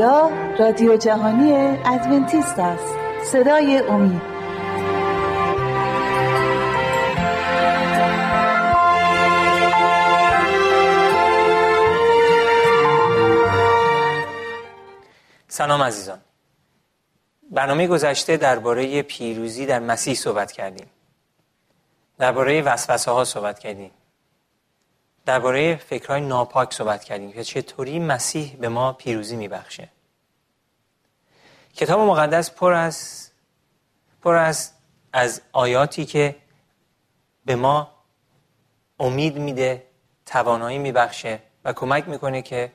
اینجا رادیو جهانی ادونتیست است، صدای امید. سلام عزیزان. برنامه گذشته درباره پیروزی در مسیح صحبت کردیم. درباره وسوسه‌ها صحبت کردیم. درباره فکرهای ناپاک صحبت کردیم که چطوری مسیح به ما پیروزی میبخشه. کتاب مقدس پر از آیاتی که به ما امید میده، توانایی میبخشه و کمک میکنه که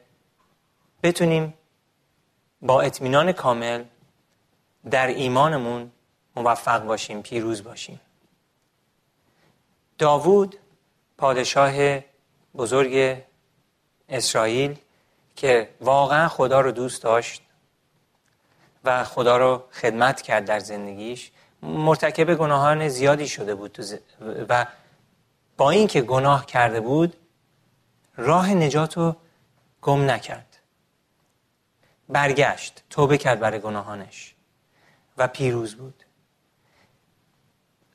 بتونیم با اطمینان کامل در ایمانمون موفق باشیم، پیروز باشیم. داوود پادشاه بزرگ اسرائیل که واقعا خدا رو دوست داشت و خدا رو خدمت کرد در زندگیش، مرتکب گناهان زیادی شده بود و با این که گناه کرده بود راه نجات رو گم نکرد، برگشت، توبه کرد برای گناهانش و پیروز بود.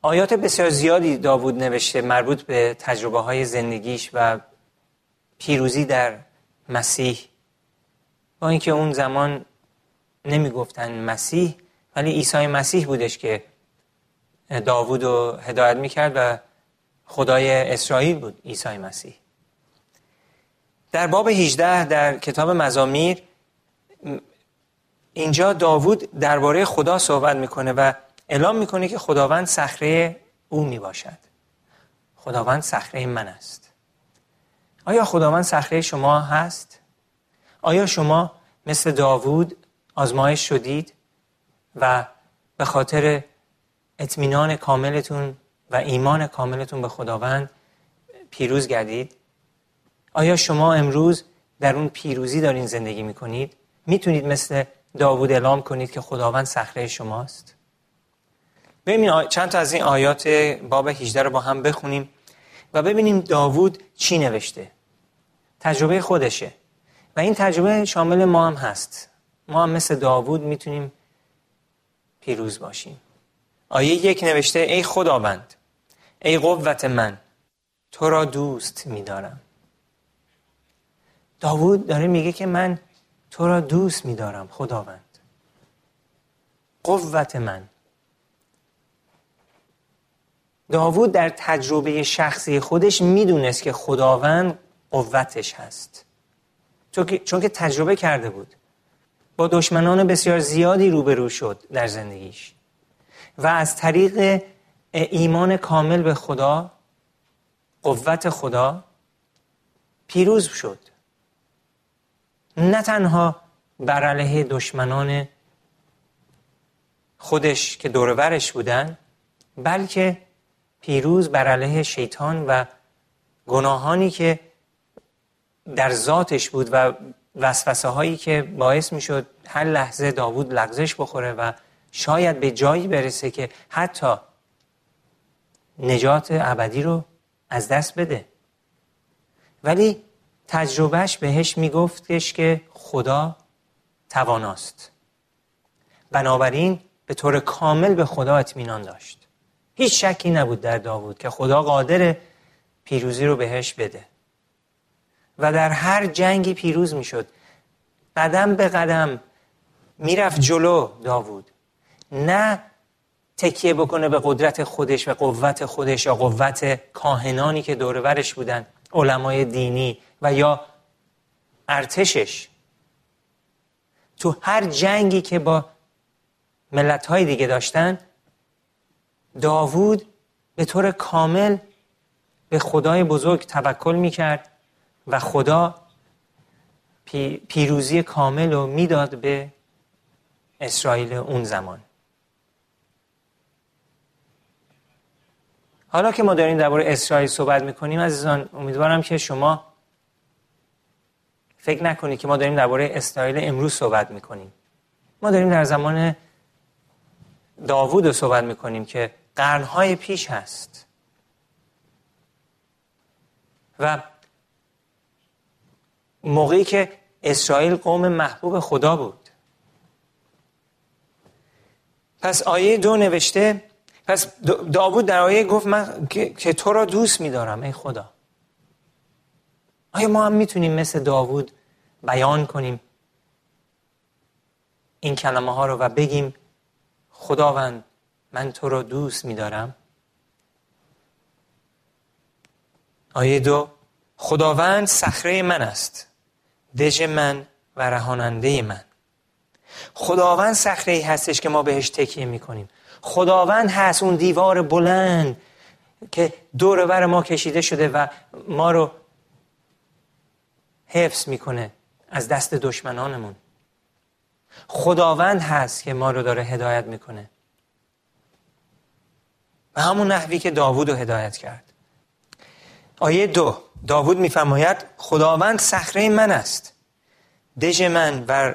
آیات بسیار زیادی داوود نوشته مربوط به تجربه های زندگیش و پیروزی در مسیح. با اینکه اون زمان نمی گفتن مسیح، ولی عیسی مسیح بودش که داوود رو هدایت می کرد و خدای اسرائیل بود عیسی مسیح. در باب 18 در کتاب مزامیر اینجا داوود درباره خدا صحبت میکنه و اعلام میکنه که خداوند صخره او میباشد. خداوند صخره من است. آیا خداوند صخره شما هست؟ آیا شما مثل داوود آزمایش شدید و به خاطر اطمینان کاملتون و ایمان کاملتون به خداوند پیروز گردید؟ آیا شما امروز در اون پیروزی دارین زندگی میکنید؟ میتونید مثل داوود اعلام کنید که خداوند صخره شماست؟ ببینیم چند تا از این آیات باب 18 رو با هم بخونیم و ببینیم داوود چی نوشته. تجربه خودشه و این تجربه شامل ما هم هست. ما هم مثل داوود میتونیم پیروز باشیم. آیه 1 نوشته: ای خداوند، ای قوت من، تو را دوست می‌دارم. داوود داره میگه که من تو را دوست می‌دارم خداوند. قوت من. داوود در تجربه شخصی خودش میدونست که خداوند قوتش هست، چون که تجربه کرده بود. با دشمنان بسیار زیادی روبرو شد در زندگیش و از طریق ایمان کامل به خدا، قوت خدا، پیروز شد. نه تنها بر علیه دشمنان خودش که دور و برش بودن، بلکه پیروز بر علیه شیطان و گناهانی که در ذاتش بود و وسوسه هایی که باعث می شد هر لحظه داوود لغزش بخوره و شاید به جایی برسه که حتی نجات ابدی رو از دست بده. ولی تجربهش بهش می گفتش که خدا تواناست. بنابراین به طور کامل به خدا اطمینان داشت. هیچ شکی نبود در داوود که خدا قادر پیروزی رو بهش بده و در هر جنگی پیروز میشد. قدم به قدم میرفت جلو داوود، نه تکیه بکنه به قدرت خودش و قوت خودش یا قوت کاهنانی که دور و برش بودن، علمای دینی و یا ارتشش. تو هر جنگی که با ملت‌های دیگه داشتن، داوود به طور کامل به خدای بزرگ توکل میکرد و خدا پیروزی کامل رو میداد به اسرائیل اون زمان. حالا که ما داریم درباره اسرائیل صحبت میکنیم، عزیزان امیدوارم که شما فکر نکنید که ما داریم درباره اسرائیل امروز صحبت میکنیم. ما داریم در زمان داوود رو صحبت میکنیم که قرنهای پیش هست و موقعی که اسرائیل قوم محبوب خدا بود. پس آیه 2 نوشته، پس داوود در آیه گفت من که تو را دوست می‌دارم ای خدا. آیا ما هم میتونیم مثل داوود بیان کنیم این کلمه ها رو و بگیم خداوند من تو را دوست می‌دارم؟ آیه 2، خداوند صخره من است، دژ من و رهاننده من. خداوند صخره‌ای هستش که ما بهش تکیه می‌کنیم. خداوند هست اون دیوار بلند که دور و بر ما کشیده شده و ما رو حفظ میکنه از دست دشمنانمون. خداوند هست که ما رو داره هدایت میکنه و همون نحوی که داوود رو هدایت کرد. آیه 2 داوود میفرماید خداوند صخره من است، دژ من و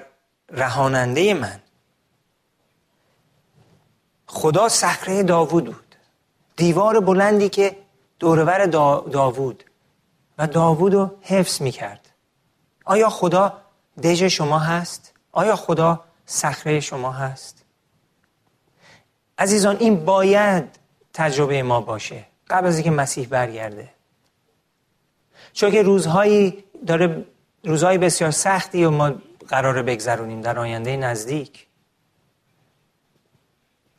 رهاننده من. خدا صخره داوود بود، دیوار بلندی که دورور داوود و داوود رو حفظ میکرد. آیا خدا دژ شما هست؟ آیا خدا صخره شما هست؟ عزیزان این باید تجربه ما باشه قبل از اینکه مسیح برگرده، چون که روزهای بسیار سختی و ما قراره بگذرونیم در آینده نزدیک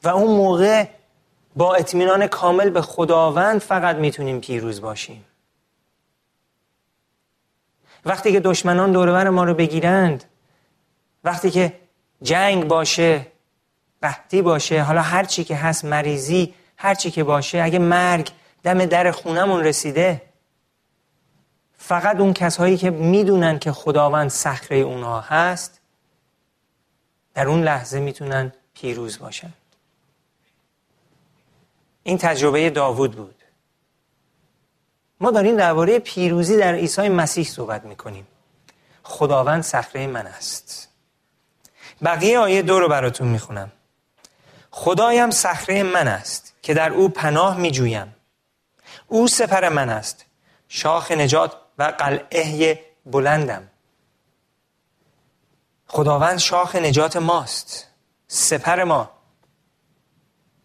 و اون موقع با اطمینان کامل به خداوند فقط میتونیم پیروز باشیم. وقتی که دشمنان دور و بر ما رو بگیرند، وقتی که جنگ باشه، قحطی باشه، حالا هر چی که هست، مریضی، هر چی که باشه، اگه مرگ دم در خونمون رسیده، فقط اون کسایی که میدونن که خداوند صخره اونها هست در اون لحظه میتونن پیروز باشن. این تجربه داوود بود. ما داریم درباره پیروزی در عیسی مسیح صحبت میکنیم. خداوند صخره من است. بقیه آیه 2 رو براتون میخونم. خدایم صخره من است که در او پناه میجویم. او سپر من است، شاخ نجات و قلعه بلندم. خداوند شاخ نجات ماست، سپر ما.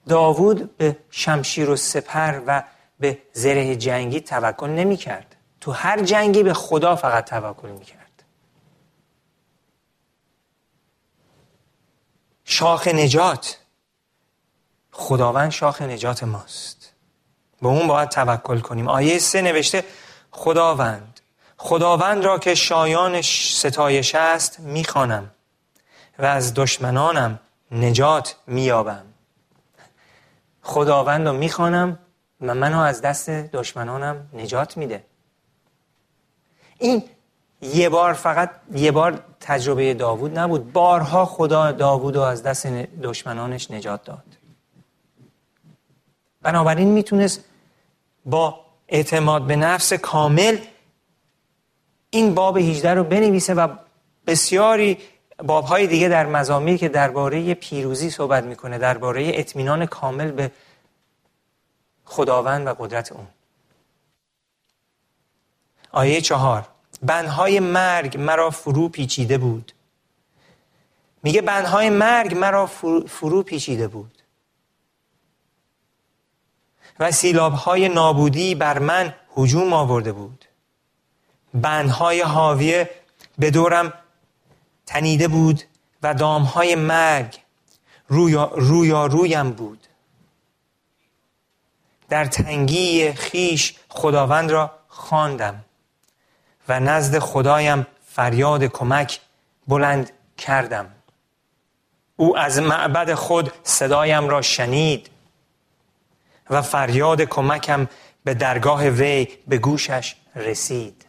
داوود به شمشیر و سپر و به زره جنگی توکل نمی کرد. تو هر جنگی به خدا فقط توکل می کرد. شاخ نجات، خداوند شاخ نجات ماست، به اون باید توکل کنیم. آیه 3 نوشته خداوند را که شایان ستایش است می خوانم و از دشمنانم نجات می یابم. خداوند رو میخوانم و منو از دست دشمنانم نجات میده. این فقط یه بار تجربه داوود نبود، بارها خدا داوود رو از دست دشمنانش نجات داد. بنابراین میتونست با اعتماد به نفس کامل این باب 18 رو بنویسه و بسیاری بابهای دیگه در مزامیر که درباره پیروزی صحبت میکنه، درباره اطمینان کامل به خداوند و قدرت اون. آیه 4 بندهای مرگ مرا فرو پیچیده بود. میگه بندهای مرگ مرا فرو پیچیده بود و سیلابهای نابودی بر من هجوم آورده بود. بندهای حاویه به دورم تنیده بود و دامهای مرگ رویارویم بود. در تنگی خیش خداوند را خواندم و نزد خدایم فریاد کمک بلند کردم. او از معبد خود صدایم را شنید و فریاد کمکم به درگاه وی به گوشش رسید.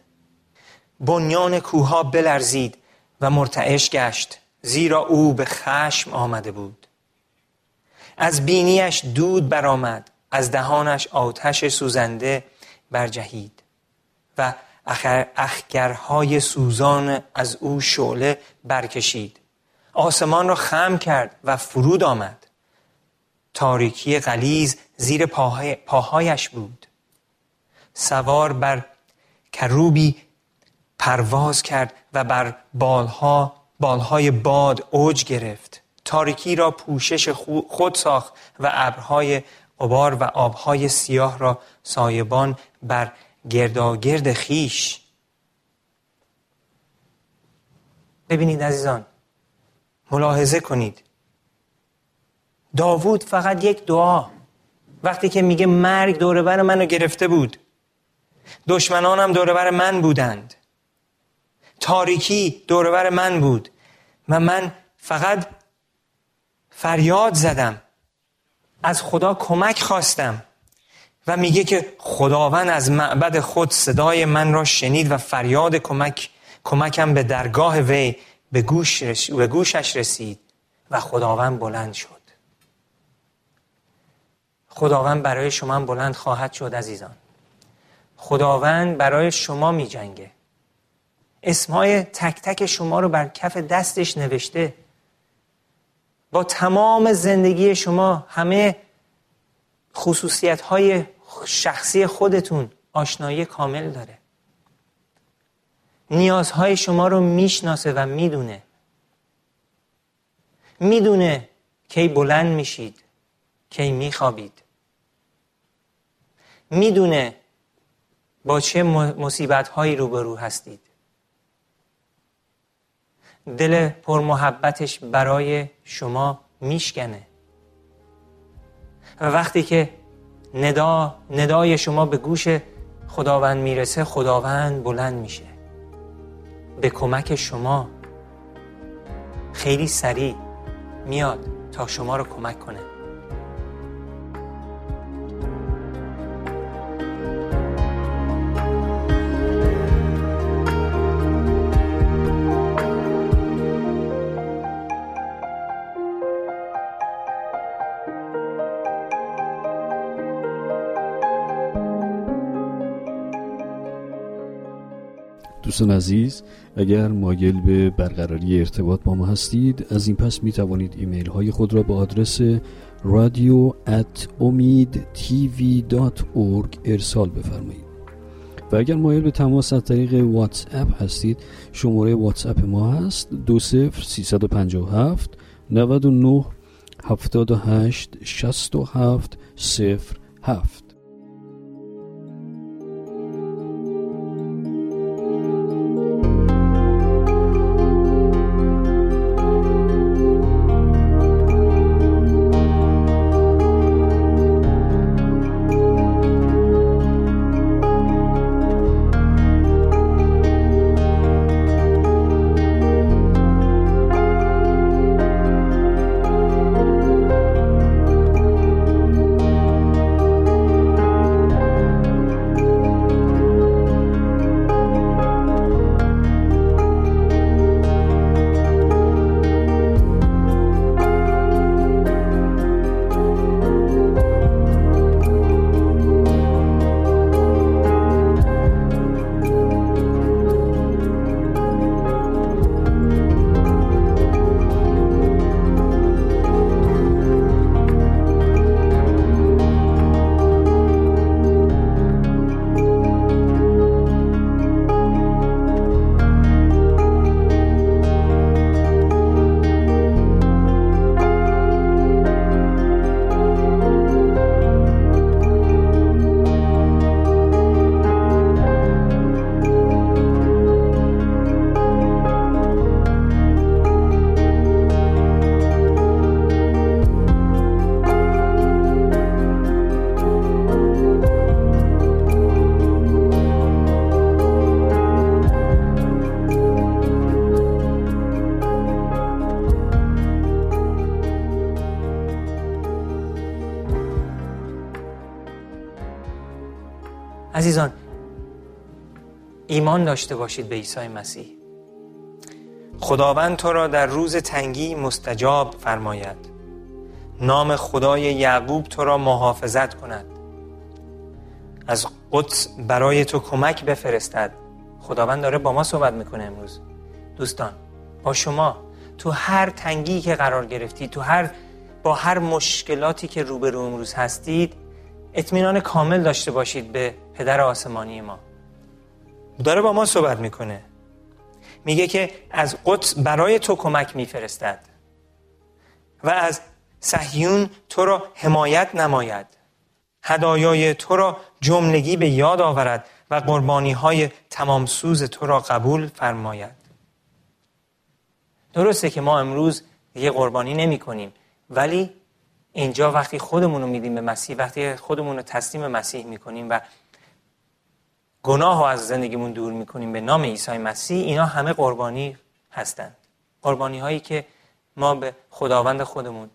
بنیان کوه‌ها بلرزید و مرتعش گشت، زیرا او به خشم آمده بود. از بینیش دود برآمد، از دهانش آتش سوزنده برجهید و اخگرهای سوزان از او شعله برکشید. آسمان را خم کرد و فرود آمد. تاریکی غلیظ زیر پاهایش بود. سوار بر کروبی پرواز کرد و بر بالهای باد اوج گرفت. تاریکی را پوشش خود ساخت و ابرهای غبار و آبهای سیاه را سایبان بر گرداگرد خیش. ببینید عزیزان، ملاحظه کنید، داوود فقط یک دعا، وقتی که میگه مرگ دور بر منو گرفته بود، دشمنانم دور بر من بودند، تاریکی دور بر من بود و من فقط فریاد زدم، از خدا کمک خواستم و میگه که خداوند از معبد خود صدای من را شنید و فریاد کمکم به درگاه وی به گوشش رسید و خداوند بلند شد. خداوند برای شما بلند خواهد شد عزیزان. خداوند برای شما می جنگه. اسمای تک تک شما رو بر کف دستش نوشته. با تمام زندگی شما، همه خصوصیت‌های شخصی خودتون آشنایی کامل داره. نیازهای شما رو میشناسه و میدونه کی بلند میشید، کی میخوابید، میدونه با چه مصیبت‌هایی روبرو هستید. دل پرمحبتش برای شما میشکنه و وقتی که ندای شما به گوش خداوند میرسه، خداوند بلند میشه به کمک شما، خیلی سریع میاد تا شما رو کمک کنه. دوستان عزیز، اگر مایل به برقراری ارتباط با ما هستید، از این پس می توانید ایمیل های خود را به آدرس radio@omidtv.org ارسال بفرمایید و اگر مایل به تماس از طریق واتس اپ هستید، شماره واتس اپ ما هست 20 357 99 78 67 07. عزیزان، ایمان داشته باشید به عیسی مسیح. خداوند تو را در روز تنگی مستجاب فرماید. نام خدای یعقوب تو را محافظت کند. از قدس برای تو کمک بفرستد. خداوند داره با ما صحبت میکنه امروز. دوستان، با شما تو هر تنگی که قرار گرفتید، با هر مشکلاتی که روبرو امروز هستید، اطمینان کامل داشته باشید به پدر آسمانی ما. داره با ما صحبت میکنه. میگه که از قدس برای تو کمک میفرستد و از صهیون تو را حمایت نماید، هدایای تو را جملگی به یاد آورد و قربانی‌های تمام سوز تو را قبول فرماید. درسته که ما امروز دیگه قربانی نمی کنیم، ولی اینجا وقتی خودمون رو میدیم به مسیح، وقتی خودمون رو تسلیم مسیح میکنیم و گناه رو از زندگیمون دور میکنیم به نام عیسی مسیح، اینا همه قربانی هستند. قربانی هایی که ما به خداوند خودمون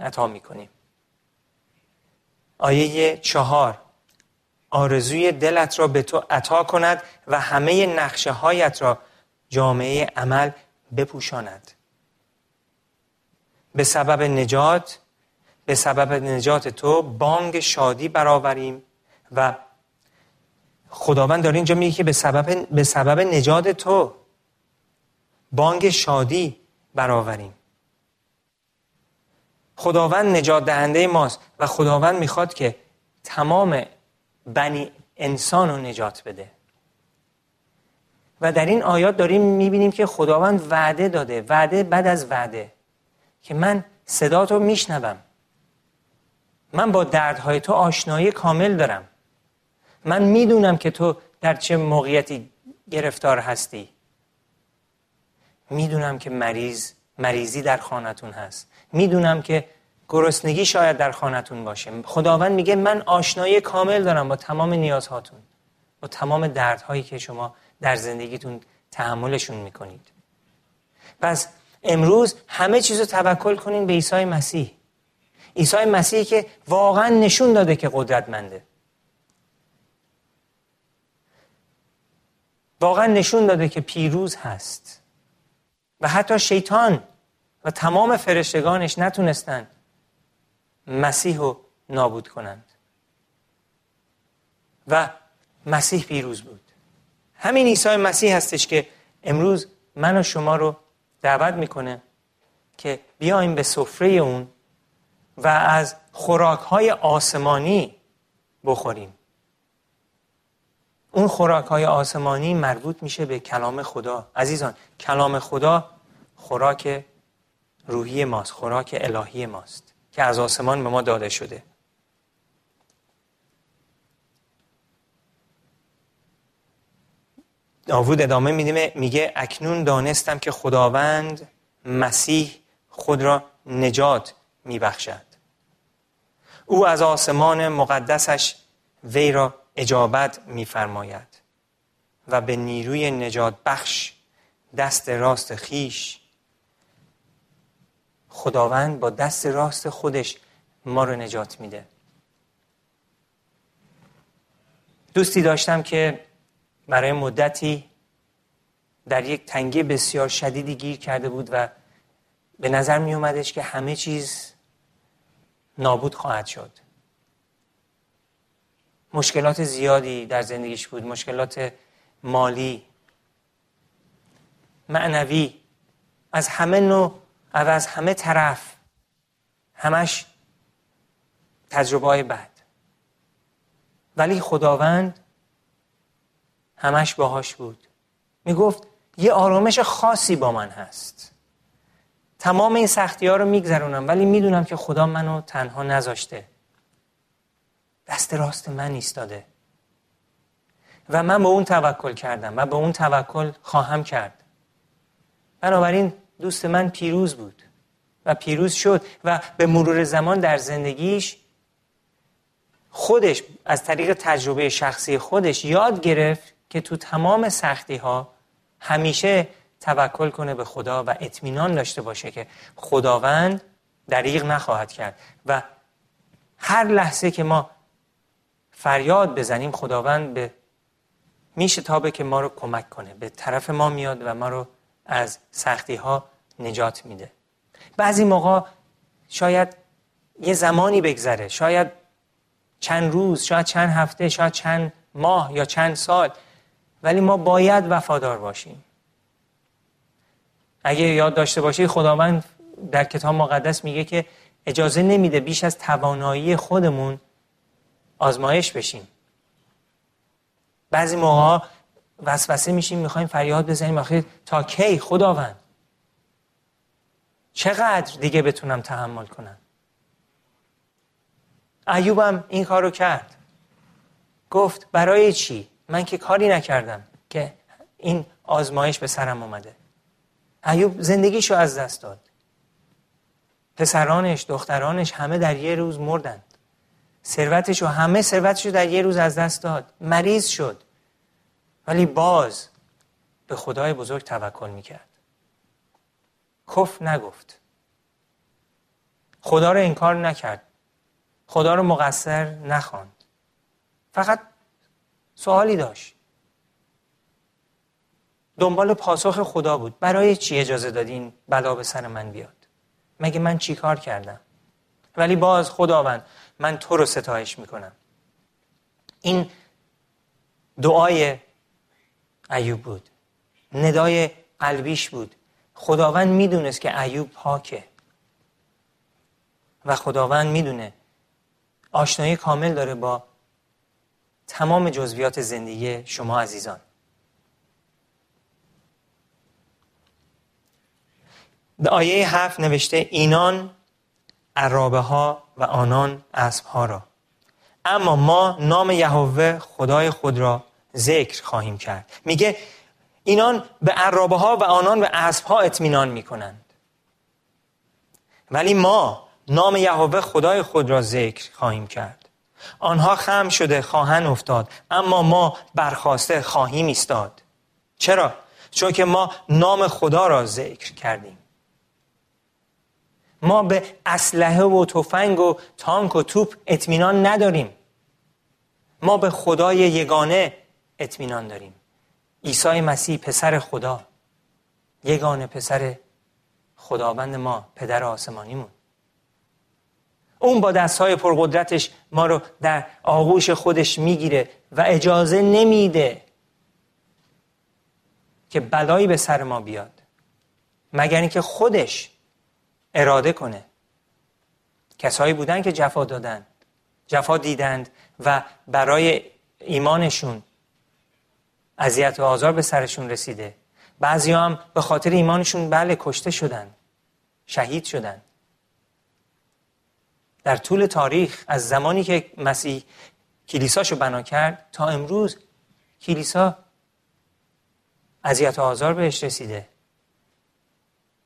عطا میکنیم. آیه 4: آرزوی دلت را به تو عطا کند و همه نقشه هایت را جامعه عمل بپوشاند. به سبب نجات تو بانگ شادی برآوریم و خداوند داره اینجا میگه که به سبب نجات تو بانگ شادی برآوریم. خداوند نجات دهنده ماست و خداوند میخواد که تمام بنی انسان رو نجات بده. و در این آیات داریم میبینیم که خداوند وعده داده، وعده بعد از وعده، که من صداتو میشنوم، من با دردهای تو آشنایی کامل دارم، من میدونم که تو در چه موقعیتی گرفتار هستی، میدونم که مریضی در خانتون هست، میدونم که گرسنگی شاید در خانتون باشه. خداوند میگه من آشنایی کامل دارم با تمام نیازهاتون، با تمام دردهایی که شما در زندگیتون تحملشون میکنید. پس امروز همه چیزو توکل کنین به عیسی مسیح. عیسی مسیحی که واقعا نشون داده که قدرتمنده، واقعا نشون داده که پیروز هست و حتی شیطان و تمام فرشتگانش نتونستن مسیح رو نابود کنند و مسیح پیروز بود. همین عیسی مسیح هستش که امروز من و شما رو دعوت میکنه که بیایم به سفره اون و از خوراک‌های آسمانی بخوریم. اون خوراک‌های آسمانی مربوط میشه به کلام خدا. عزیزان، کلام خدا خوراک روحی ماست، خوراک الهی ماست که از آسمان به ما داده شده. داوود ادامه میگه اکنون دانستم که خداوند مسیح خود را نجات میبخشد. او از آسمان مقدسش وی را اجابت میفرماید و به نیروی نجات بخش دست راست خیش، خداوند با دست راست خودش ما را نجات میده. دوستی داشتم که برای مدتی در یک تنگی بسیار شدیدی گیر کرده بود و به نظر می اومدش که همه چیز نابود خواهد شد. مشکلات زیادی در زندگیش بود، مشکلات مالی، معنوی، از همه نوع و از همه طرف، همش تجربه‌های بد. ولی خداوند همش باهاش بود. میگفت یه آرامش خاصی با من هست، تمام این سختی‌ها رو میگذرونم، ولی میدونم که خدا منو تنها نذاشته، دست راست من ایستاده و من به اون توکل کردم و به اون توکل خواهم کرد. بنابراین دوست من پیروز بود و پیروز شد و به مرور زمان در زندگیش خودش از طریق تجربه شخصی خودش یاد گرفت که تو تمام سختی ها همیشه توکل کنه به خدا و اطمینان داشته باشه که خداوند دریغ نخواهد کرد و هر لحظه که ما فریاد بزنیم خداوند میشتابه که ما رو کمک کنه، به طرف ما میاد و ما رو از سختی ها نجات میده. بعضی موقع شاید یه زمانی بگذره، شاید چند روز، شاید چند هفته، شاید چند ماه یا چند سال، ولی ما باید وفادار باشیم. اگه یاد داشته باشید خداوند در کتاب مقدس میگه که اجازه نمیده بیش از توانایی خودمون آزمایش بشیم. بعضی موقع وسوسه میشیم، میخوایم فریاد بزنیم آخه تا کی خداوند؟ چقدر دیگه بتونم تحمل کنم؟ ایوبم این کارو کرد. گفت برای چی؟ من که کاری نکردم که این آزمایش به سرم اومده. ایوب زندگیشو از دست داد. پسرانش، دخترانش همه در یه روز مردند. ثروتشو، همه ثروتشو در یه روز از دست داد. مریض شد. ولی باز به خدای بزرگ توکل میکرد. کفر نگفت. خدا رو انکار نکرد. خدا رو مقصر نخواند. فقط سوالی داشت. دنبال پاسخ خدا بود. برای چی اجازه دادی این بلا به سر من بیاد؟ مگه من چی کار کردم؟ ولی باز خداوند من تو رو ستایش میکنم. این دعای ایوب بود. ندای قلبیش بود. خداوند میدونست که ایوب پاکه. و خداوند میدونه آشنایی کامل داره با تمام جزئیات زندگی شما عزیزان. در آیه 7 نوشته اینان عرابه ها و آنان اسب ها را، اما ما نام یهوه خدای خود را ذکر خواهیم کرد. میگه اینان به عرابه ها و آنان به اسب ها اطمینان میکنند، ولی ما نام یهوه خدای خود را ذکر خواهیم کرد. آنها خم شده خواهند افتاد، اما ما برخاسته خواهیم ایستاد. چرا؟ چون که ما نام خدا را ذکر کردیم. ما به اسلحه و تفنگ و تانک و توپ اطمینان نداریم. ما به خدای یگانه اطمینان داریم. عیسی مسیح پسر خدا، یگانه پسر خداوند ما، پدر آسمانیمون. اون با دستهای پرقدرتش ما رو در آغوش خودش میگیره و اجازه نمیده که بلایی به سر ما بیاد مگر اینکه خودش اراده کنه. کسایی بودن که جفا دادند، جفا دیدند و برای ایمانشون اذیت و آزار به سرشون رسیده. بعضی هم به خاطر ایمانشون کشته شدن، شهید شدن. در طول تاریخ از زمانی که مسیح کلیساشو بنا کرد تا امروز کلیسا اذیت و آزار بهش رسیده.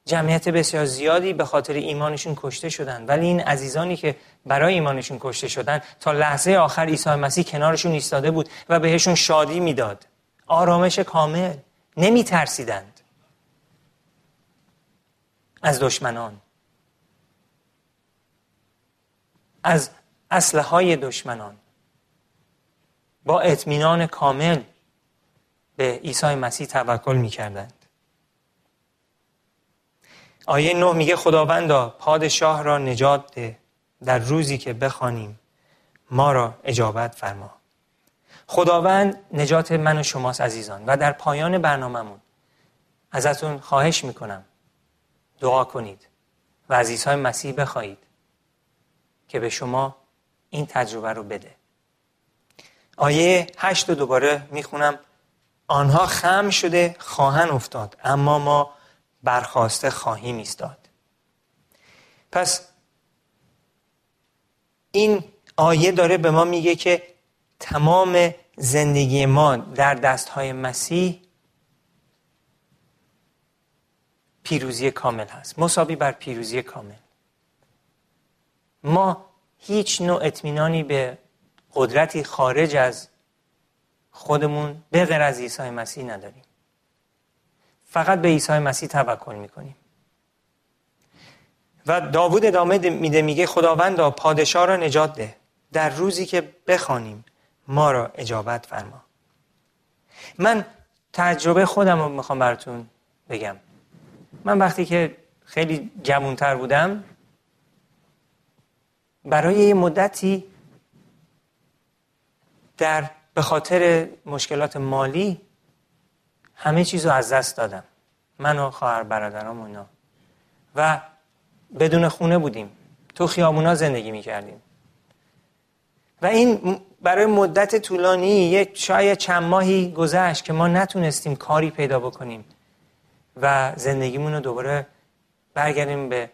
جمعیت بسیار زیادی به خاطر ایمانشون کشته شدن، ولی این عزیزانی که برای ایمانشون کشته شدن تا لحظه آخر عیسی مسیح کنارشون ایستاده بود و بهشون شادی میداد، آرامش کامل. نمی ترسیدند از دشمنان، از اسلحه‌های دشمنان. با اطمینان کامل به عیسی مسیح توکل می‌کردند. آیه 9 میگه خداوندا پادشاه را نجات ده، در روزی که بخوانیم ما را اجابت فرما. خداوند نجات من و شماست عزیزان. و در پایان برنامه‌مون ازتون خواهش می‌کنم دعا کنید و از عیسی مسیح بخواید که به شما این تجربه رو بده. آیه 8 رو دوباره میخونم. آنها خم شده خواهند افتاد، اما ما برخاسته خواهیم ایستاد. پس این آیه داره به ما میگه که تمام زندگی ما در دستهای مسیح پیروزی کامل هست، مساوی بر پیروزی کامل. ما هیچ نوع اطمینانی به قدرتی خارج از خودمون به غیر از عیسی مسیح نداریم. فقط به عیسی مسیح توکل میکنیم. و داوود ادامه میده، میگه خداوندا پادشاه را نجات ده، در روزی که بخوانیم ما را اجابت فرما. من تجربه خودم رو میخوام براتون بگم. من وقتی که خیلی جوان‌تر بودم برای یه مدتی به خاطر مشکلات مالی همه چیز رو از دست دادم. من و خواهر برادرام و اینا، و بدون خونه بودیم، تو خیابونا زندگی میکردیم. و این برای مدت طولانی شاید چند ماهی گذشت که ما نتونستیم کاری پیدا بکنیم و زندگیمون رو دوباره برگردیم به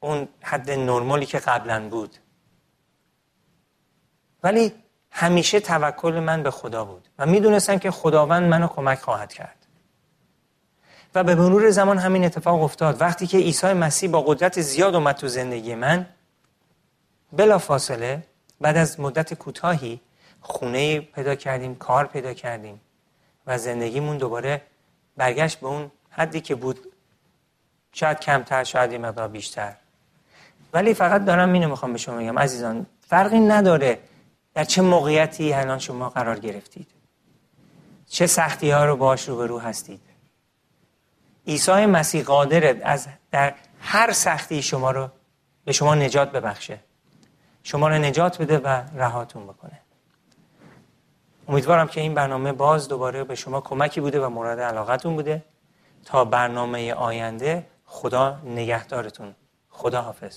اون حد نرمالی که قبلا بود. ولی همیشه توکل من به خدا بود و میدونستم که خداوند منو کمک خواهد کرد. و به مرور زمان همین اتفاق افتاد. وقتی که عیسی مسیح با قدرت زیاد اومد تو زندگی من، بلافاصله بعد از مدت کوتاهی خونه پیدا کردیم، کار پیدا کردیم و زندگیمون دوباره برگشت به اون حدی که بود، شاید کمتر، شاید یه مقدار بیشتر. ولی فقط دارم اینو میخوام به شما بگم عزیزان، فرقی نداره در چه موقعیتی الان شما قرار گرفتید، چه سختی ها رو باهاش روبرو هستید، عیسی مسیح قادره از در هر سختی شما رو به شما نجات ببخشه، شما رو نجات بده و رهاتون بکنه. امیدوارم که این برنامه باز دوباره به شما کمکی بوده و مورد علاقتون بوده. تا برنامه آینده، خدا نگهدارتون. خدا حافظ.